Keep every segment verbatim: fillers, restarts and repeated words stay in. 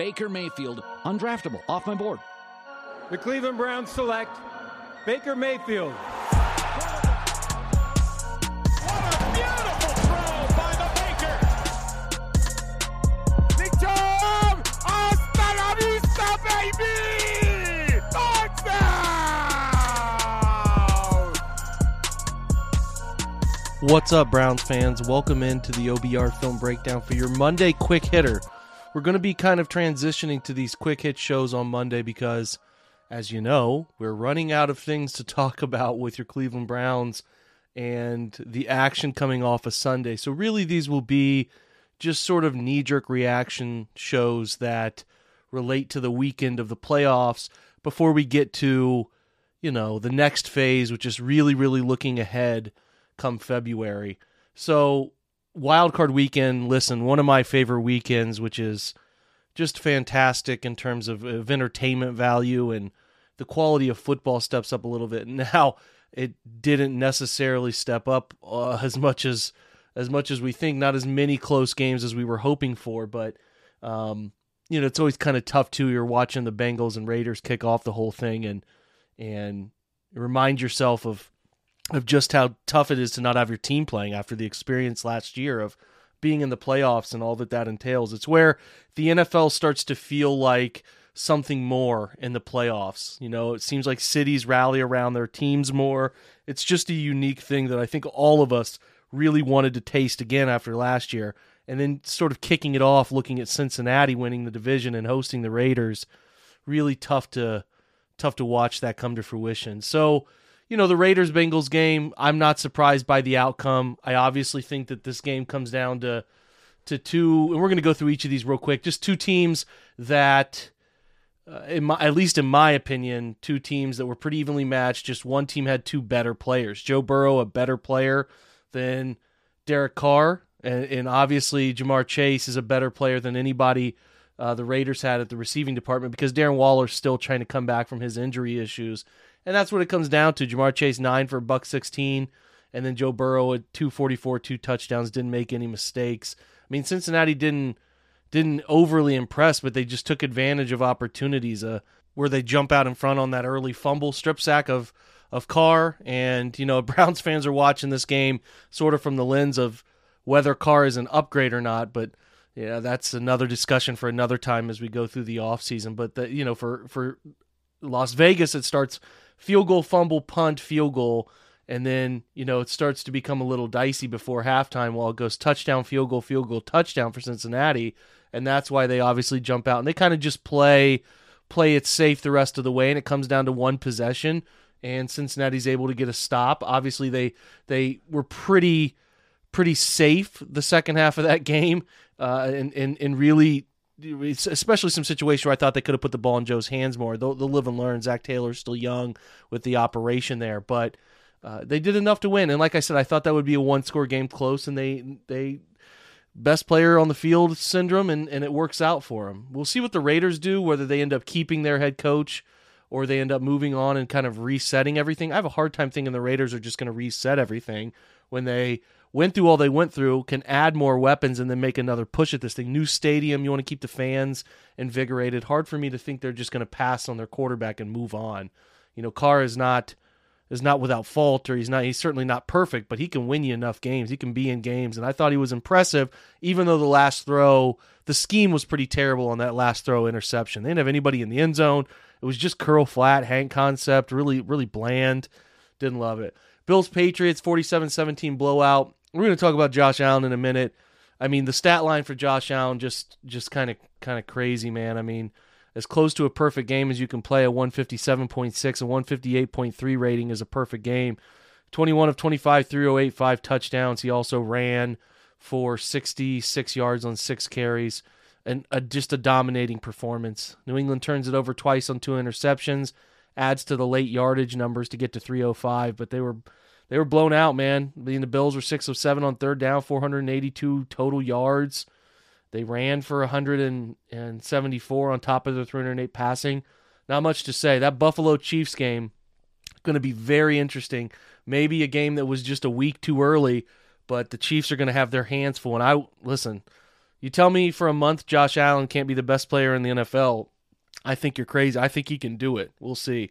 Baker Mayfield, undraftable, off my board. The Cleveland Browns select Baker Mayfield. What's up, Browns fans? Welcome into the O B R Film Breakdown for your Monday Quick Hitter. We're going to be kind of transitioning to these quick hit shows on Monday because, as you know, we're running out of things to talk about with your Cleveland Browns and the action coming off of Sunday. So really these will be just sort of knee-jerk reaction shows that relate to the weekend of the playoffs before we get to, you know, the next phase, which is really, really looking ahead come February. So wild card weekend, listen, one of my favorite weekends, which is just fantastic in terms of, of entertainment value, and the quality of football steps up a little bit. Now, it didn't necessarily step up uh, as much as as much as we think, not as many close games as we were hoping for, but um, you know, it's always kind of tough too. You're watching the Bengals and Raiders kick off the whole thing and and remind yourself of of just how tough it is to not have your team playing after the experience last year of being in the playoffs and all that that entails. It's where the N F L starts to feel like something more in the playoffs. You know, it seems like cities rally around their teams more. It's just a unique thing that I think all of us really wanted to taste again after last year. And then sort of kicking it off, looking at Cincinnati winning the division and hosting the Raiders, really tough to tough to watch that come to fruition. So, you know, the Raiders-Bengals game, I'm not surprised by the outcome. I obviously think that this game comes down to to two, and we're going to go through each of these real quick, just two teams that, uh, in my, at least in my opinion, two teams that were pretty evenly matched. Just one team had two better players. Joe Burrow, a better player than Derek Carr, and, and obviously Ja'Marr Chase is a better player than anybody uh, the Raiders had at the receiving department, because Darren Waller's still trying to come back from his injury issues. And that's what it comes down to. Ja'Marr Chase, nine for a buck sixteen, and then Joe Burrow at two forty-four, two touchdowns, didn't make any mistakes. I mean, Cincinnati didn't didn't overly impress, but they just took advantage of opportunities uh, where they jump out in front on that early fumble strip sack of, of Carr. And, you know, Browns fans are watching this game sort of from the lens of whether Carr is an upgrade or not, but yeah, that's another discussion for another time as we go through the offseason. But, the, you know, for, for Las Vegas, it starts field goal, fumble, punt, field goal, and then, you know, it starts to become a little dicey before halftime while it goes touchdown, field goal, field goal, touchdown for Cincinnati, and that's why they obviously jump out, and they kind of just play play it safe the rest of the way, and it comes down to one possession, and Cincinnati's able to get a stop. Obviously, they they were pretty pretty safe the second half of that game, uh, and, and, and really, especially some situation where I thought they could have put the ball in Joe's hands more. They'll, they'll live and learn. Zach Taylor's still young with the operation there, but uh, they did enough to win. And like I said, I thought that would be a one-score game close, and they they best player on the field syndrome, and, and it works out for them. We'll see what the Raiders do, whether they end up keeping their head coach or they end up moving on and kind of resetting everything. I have a hard time thinking the Raiders are just going to reset everything when they went through all they went through, can add more weapons, and then make another push at this thing. New stadium, you want to keep the fans invigorated. Hard for me to think they're just going to pass on their quarterback and move on. You know, Carr is not is not without fault, or he's not he's certainly not perfect, but he can win you enough games. He can be in games, and I thought he was impressive, even though the last throw, the scheme was pretty terrible on that last throw interception. They didn't have anybody in the end zone. It was just curl flat, hang concept, really, really bland. Didn't love it. Bills Patriots, forty-seven seventeen blowout. We're going to talk about Josh Allen in a minute. I mean, the stat line for Josh Allen just just kind of kind of crazy, man. I mean, as close to a perfect game as you can play, a one fifty-seven point six and one fifty-eight point three rating is a perfect game. twenty-one of twenty-five, three oh eight, five touchdowns. He also ran for sixty-six yards on six carries, and a, just a dominating performance. New England turns it over twice on two interceptions, adds to the late yardage numbers to get to three oh five, but they were They were blown out, man. I mean, the Bills were six of seven on third down, four hundred eighty-two total yards. They ran for one hundred seventy-four on top of their three hundred eight passing. Not much to say. That Buffalo Chiefs game is going to be very interesting. Maybe a game that was just a week too early, but the Chiefs are going to have their hands full. And I listen, You tell me for a month Josh Allen can't be the best player in the N F L, I think you're crazy. I think he can do it. We'll see.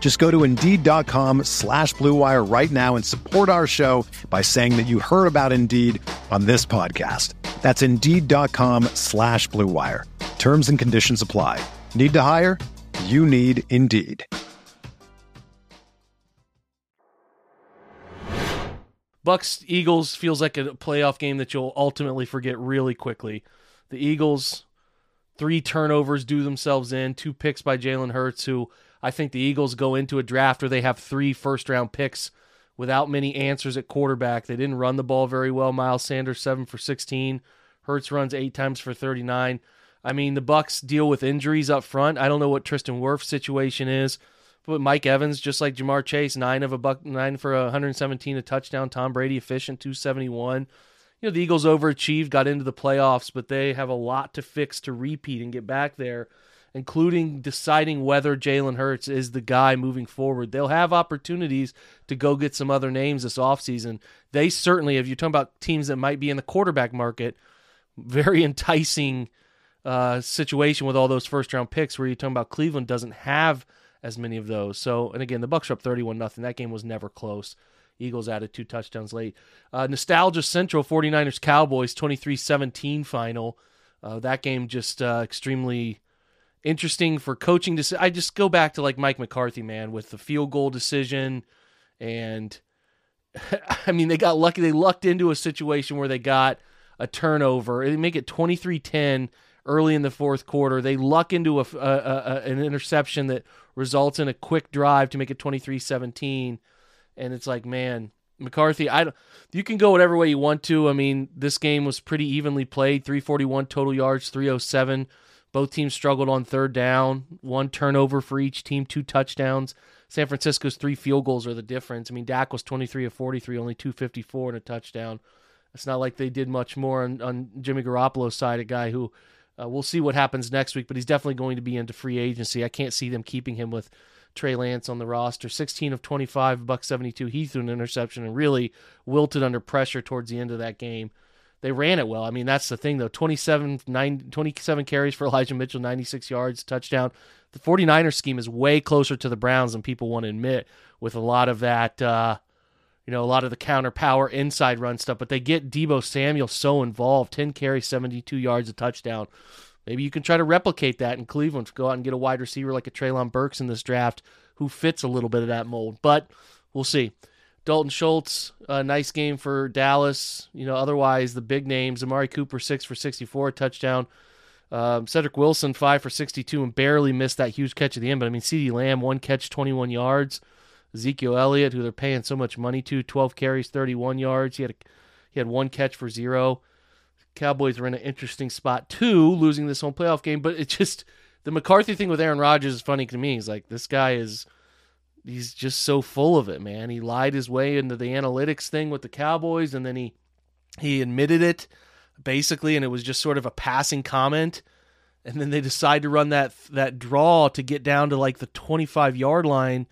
Just go to Indeed.com slash Blue Wire right now and support our show by saying that you heard about Indeed on this podcast. That's Indeed.com slash Blue Wire. Terms and conditions apply. Need to hire? You need Indeed. Bucks Eagles feels like a playoff game that you'll ultimately forget really quickly. The Eagles, three turnovers due themselves in, two picks by Jalen Hurts, who... I think the Eagles go into a draft where they have three first-round picks without many answers at quarterback. They didn't run the ball very well. Miles Sanders, seven for sixteen. Hurts runs eight times for thirty-nine. I mean, the Bucks deal with injuries up front. I don't know what Tristan Wirfs' situation is, but Mike Evans, just like Ja'Marr Chase, nine of a buck, nine for one hundred seventeen, a touchdown. Tom Brady efficient, two seventy-one. You know, the Eagles overachieved, got into the playoffs, but they have a lot to fix to repeat and get back there, including deciding whether Jalen Hurts is the guy moving forward. They'll have opportunities to go get some other names this offseason. They certainly, if you're talking about teams that might be in the quarterback market, very enticing uh, situation with all those first-round picks, where you're talking about Cleveland doesn't have as many of those. So, and again, the Bucs are up thirty-one nothing. That game was never close. Eagles added two touchdowns late. Uh, Nostalgia Central, forty-niners Cowboys, twenty-three seventeen final. Uh, that game just uh, extremely... interesting for coaching. To I just go back to like Mike McCarthy, man, with the field goal decision. And I mean, they got lucky. They lucked into a situation where they got a turnover. They make it twenty-three ten early in the fourth quarter. They luck into a, a, a an interception that results in a quick drive to make it twenty-three seventeen. And it's like, man, McCarthy, I don't, you can go whatever way you want to. I mean, this game was pretty evenly played. three forty-one total yards, three oh seven. Both teams struggled on third down, one turnover for each team, two touchdowns. San Francisco's three field goals are the difference. I mean, Dak was twenty-three of forty-three, only two fifty-four and a touchdown. It's not like they did much more on, on Jimmy Garoppolo's side, a guy who uh, we'll see what happens next week, but he's definitely going to be into free agency. I can't see them keeping him with Trey Lance on the roster. sixteen of twenty-five, buck seventy-two. He threw an interception and really wilted under pressure towards the end of that game. They ran it well. I mean, that's the thing, though. twenty-seven, nine, twenty-seven carries for Elijah Mitchell, ninety-six yards, touchdown. The 49ers scheme is way closer to the Browns than people want to admit, with a lot of that, uh, you know, a lot of the counter power inside run stuff. But they get Debo Samuel so involved, ten carries, seventy-two yards, a touchdown. Maybe you can try to replicate that in Cleveland. Go out and get a wide receiver like a Traylon Burks in this draft who fits a little bit of that mold. But we'll see. Dalton Schultz, a nice game for Dallas. You know, otherwise the big names: Amari Cooper, six for sixty-four, a touchdown. Um, Cedric Wilson, five for sixty-two, and barely missed that huge catch at the end. But I mean, CeeDee Lamb, one catch, twenty-one yards. Ezekiel Elliott, who they're paying so much money to, twelve carries, thirty-one yards. He had a, he had one catch for zero. Cowboys were in an interesting spot too, losing this home playoff game. But it just the McCarthy thing with Aaron Rodgers is funny to me. He's like, this guy is. He's just so full of it, man. He lied his way into the analytics thing with the Cowboys, and then he he admitted it, basically, and it was just sort of a passing comment. And then they decide to run that that draw to get down to, like, the twenty-five-yard line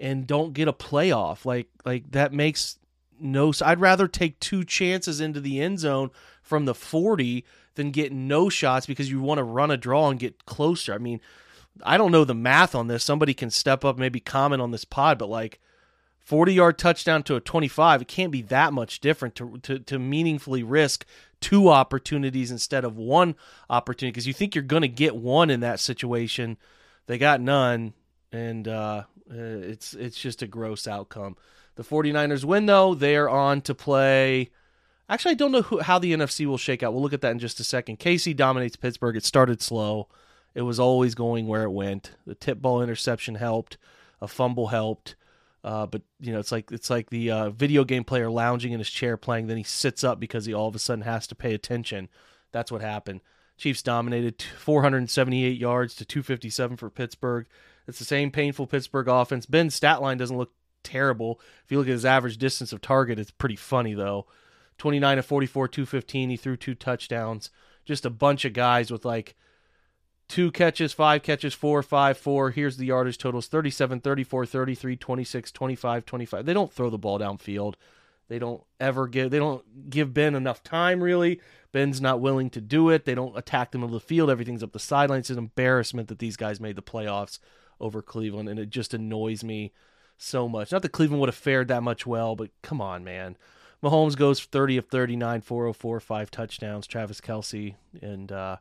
and don't get a playoff. Like, like that makes no sense. I'd rather take two chances into the end zone from the forty than get no shots because you want to run a draw and get closer. I mean, I don't know the math on this. Somebody can step up, maybe comment on this pod, but like forty-yard touchdown to a twenty-five, it can't be that much different to, to, to meaningfully risk two opportunities instead of one opportunity, because you think you're going to get one in that situation. They got none, and uh, Uh, it's it's just a gross outcome. The 49ers win, though. They are on to play. Actually, I don't know who, how the N F C will shake out. We'll look at that in just a second. K C dominates Pittsburgh. It started slow. It was always going where it went. The tip ball interception helped. A fumble helped. Uh, but, you know, it's like it's like the uh, video game player lounging in his chair playing. Then he sits up because he all of a sudden has to pay attention. That's what happened. Chiefs dominated four hundred seventy-eight yards to two fifty-seven for Pittsburgh. It's the same painful Pittsburgh offense. Ben's stat line doesn't look terrible. If you look at his average distance of target, it's pretty funny, though. twenty-nine of forty-four, two fifteen. He threw two touchdowns. Just a bunch of guys with, like, two catches, five catches, four, five, four. Here's the yardage totals, thirty-seven, thirty-four, thirty-three, twenty-six, twenty-five, twenty-five. They don't throw the ball downfield. They don't ever give, they don't give Ben enough time, really. Ben's not willing to do it. They don't attack the middle of the field. Everything's up the sideline. It's an embarrassment that these guys made the playoffs over Cleveland, and it just annoys me so much. Not that Cleveland would have fared that much well, but come on, man. Mahomes goes thirty of thirty-nine, four oh four, five touchdowns. Travis Kelce and uh,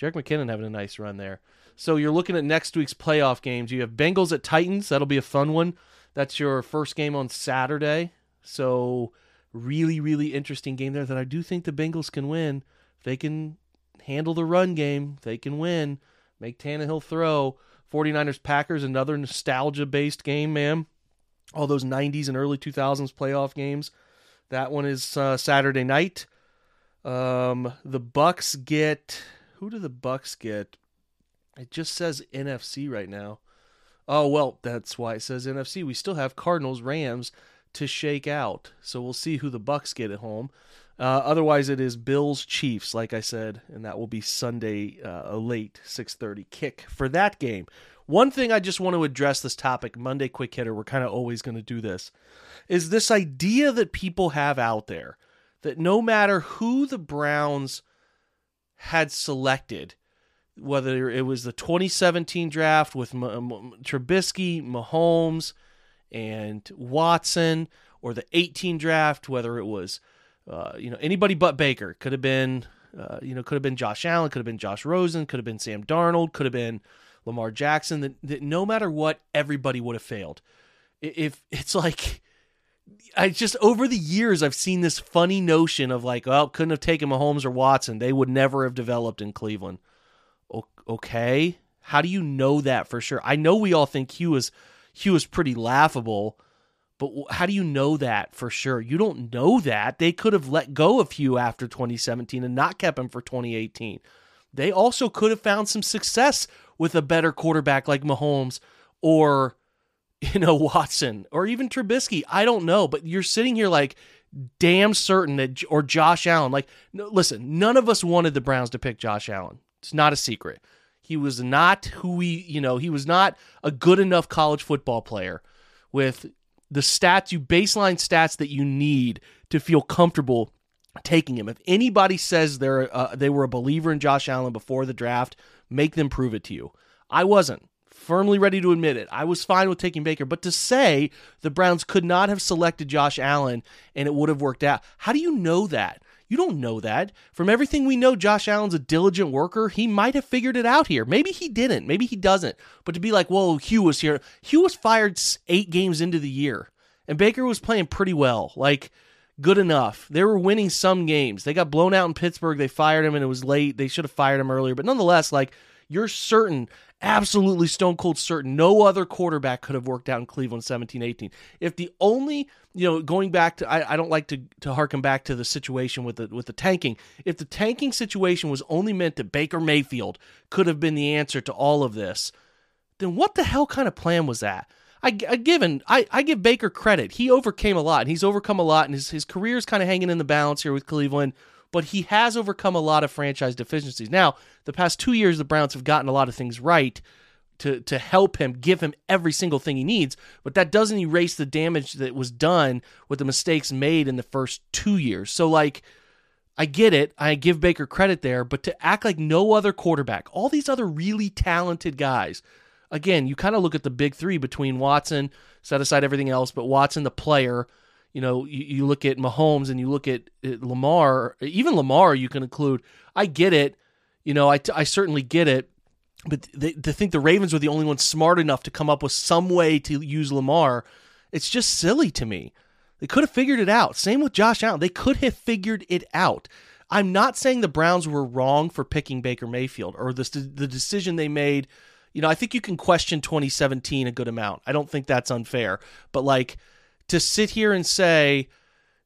Jerick McKinnon having a nice run there. So you're looking at next week's playoff games. You have Bengals at Titans. That'll be a fun one. That's your first game on Saturday. So really, really interesting game there that I do think the Bengals can win. If they can handle the run game, they can win. Make Tannehill throw. 49ers Packers, another nostalgia-based game, man. All those nineties and early two thousands playoff games. That one is uh, Saturday night. Um, the Bucks get... Who do the Bucks get? It just says N F C right now. Oh, well, that's why it says N F C. We still have Cardinals, Rams to shake out. So we'll see who the Bucks get at home. Uh, otherwise, it is Bills Chiefs, like I said, and that will be Sunday, uh, a late six thirty kick for that game. One thing I just want to address this topic, Monday Quick Hitter, we're kind of always going to do this, is this idea that people have out there that no matter who the Browns had selected, whether it was the twenty seventeen draft with M- M- Trubisky, Mahomes, and Watson, or the eighteen draft, whether it was, uh, you know, anybody but Baker. Could have been, uh, you know, could have been Josh Allen, could have been Josh Rosen, could have been Sam Darnold, could have been Lamar Jackson. That, that no matter what, everybody would have failed. If it's like, I just over the years I've seen this funny notion of like, well, couldn't have taken Mahomes or Watson. They would never have developed in Cleveland. O- okay, how do you know that for sure? I know we all think Hugh is. Hugh is pretty laughable, but how do you know that for sure? You don't know that. They could have let go of Hugh after twenty seventeen and not kept him for twenty eighteen. They also could have found some success with a better quarterback like Mahomes or, you know, Watson or even Trubisky. I don't know, but you're sitting here like damn certain that, or Josh Allen. Like, no, listen, none of us wanted the Browns to pick Josh Allen. It's not a secret. He was not who we, you know, he was not a good enough college football player with the stats, you baseline stats that you need to feel comfortable taking him. If anybody says they're uh, they were a believer in Josh Allen before the draft, make them prove it to you. I wasn't firmly ready to admit it. I was fine with taking Baker, but to say the Browns could not have selected Josh Allen and it would have worked out. How do you know that? You don't know that. From everything we know, Josh Allen's a diligent worker. He might have figured it out here. Maybe he didn't. Maybe he doesn't. But to be like, whoa, Hugh was here. Hugh was fired eight games into the year, and Baker was playing pretty well, like good enough. They were winning some games. They got blown out in Pittsburgh. They fired him, and it was late. They should have fired him earlier. But nonetheless, like you're certain, absolutely stone cold certain, no other quarterback could have worked out in Cleveland seventeen eighteen. If the only, you know, going back to, I, I don't like to, to harken back to the situation with the, with the tanking. If the tanking situation was only meant that Baker Mayfield could have been the answer to all of this, then what the hell kind of plan was that? I, I, given, I, I give Baker credit. He overcame a lot, and he's overcome a lot, and his, his career is kind of hanging in the balance here with Cleveland. But he has overcome a lot of franchise deficiencies. Now, the past two years, the Browns have gotten a lot of things right to, to help him, give him every single thing he needs. But that doesn't erase the damage that was done with the mistakes made in the first two years. So, like, I get it. I give Baker credit there. But to act like no other quarterback, all these other really talented guys, again, you kind of look at the big three between Watson, set aside everything else, but Watson, the player. You know, you, you look at Mahomes and you look at, at Lamar, even Lamar you can include. I get it. You know, I, I certainly get it. But they, to think the Ravens were the only ones smart enough to come up with some way to use Lamar, it's just silly to me. They could have figured it out. Same with Josh Allen. They could have figured it out. I'm not saying the Browns were wrong for picking Baker Mayfield or the, the decision they made. You know, I think you can question twenty seventeen a good amount. I don't think that's unfair. But, like, to sit here and say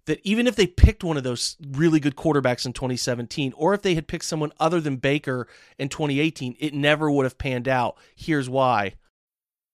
that even if they picked one of those really good quarterbacks in twenty seventeen, or if they had picked someone other than Baker in twenty eighteen, it never would have panned out. Here's why.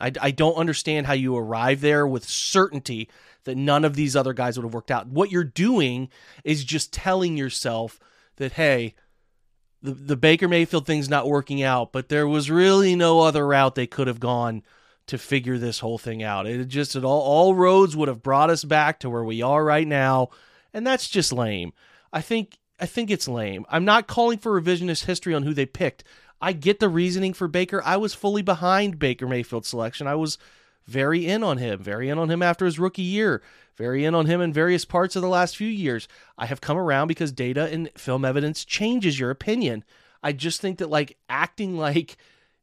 I, I don't understand how you arrive there with certainty that none of these other guys would have worked out. What you're doing is just telling yourself that, hey, the, the Baker Mayfield thing's not working out, but there was really no other route they could have gone to figure this whole thing out. It just, it all, all roads would have brought us back to where we are right now, and that's just lame. I think, I think it's lame. I'm not calling for revisionist history on who they picked. I get the reasoning for Baker. I was fully behind Baker Mayfield's selection. I was very in on him, very in on him after his rookie year, very in on him in various parts of the last few years. I have come around because data and film evidence changes your opinion. I just think that, like, acting like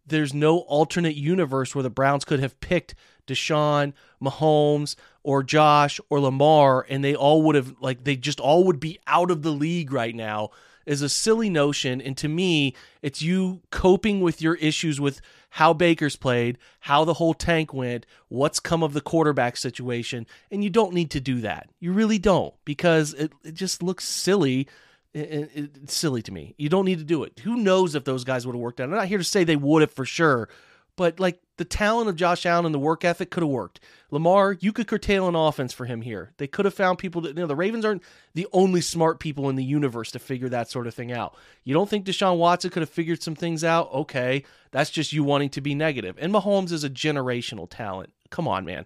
there's no alternate universe where the Browns could have picked Deshaun, Mahomes, or Josh, or Lamar, and they all would have, like, they just all would be out of the league right now, is a silly notion. And to me, it's you coping with your issues with how Baker's played, how the whole tank went, what's come of the quarterback situation. And you don't need to do that. You really don't, because it, it just looks silly. It, it, it's silly to me. You don't need to do it. Who knows if those guys would have worked out. I'm not here to say they would have for sure, but, like, the talent of Josh Allen and the work ethic could have worked. Lamar, you could curtail an offense for him here. They could have found people that, you know, the Ravens aren't the only smart people in the universe to figure that sort of thing out. You don't think Deshaun Watson could have figured some things out? Okay, that's just you wanting to be negative. And Mahomes is a generational talent. Come on, man.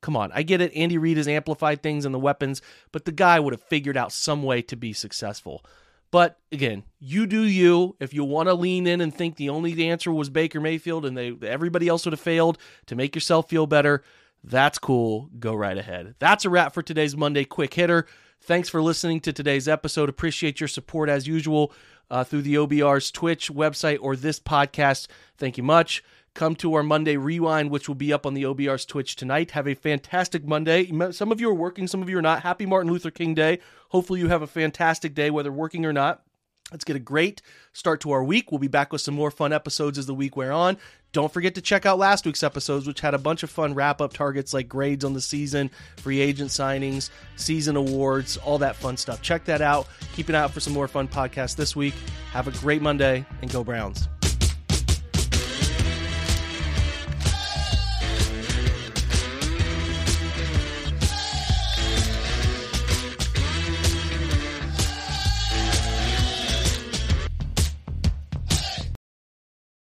Come on. I get it. Andy Reid has amplified things in the weapons, but the guy would have figured out some way to be successful. But again, you do you. If you want to lean in and think the only answer was Baker Mayfield and they everybody else would have failed to make yourself feel better, that's cool. Go right ahead. That's a wrap for today's Monday Quick Hitter. Thanks for listening to today's episode. Appreciate your support as usual uh, through the O B R's Twitch website or this podcast. Thank you much. Come to our Monday Rewind, which will be up on the O B R's Twitch tonight. Have a fantastic Monday. Some of you are working, some of you are not. Happy Martin Luther King Day. Hopefully you have a fantastic day, whether working or not. Let's get a great start to our week. We'll be back with some more fun episodes as the week wears on. Don't forget to check out last week's episodes, which had a bunch of fun wrap-up targets like grades on the season, free agent signings, season awards, all that fun stuff. Check that out. Keep an eye out for some more fun podcasts this week. Have a great Monday, and go Browns.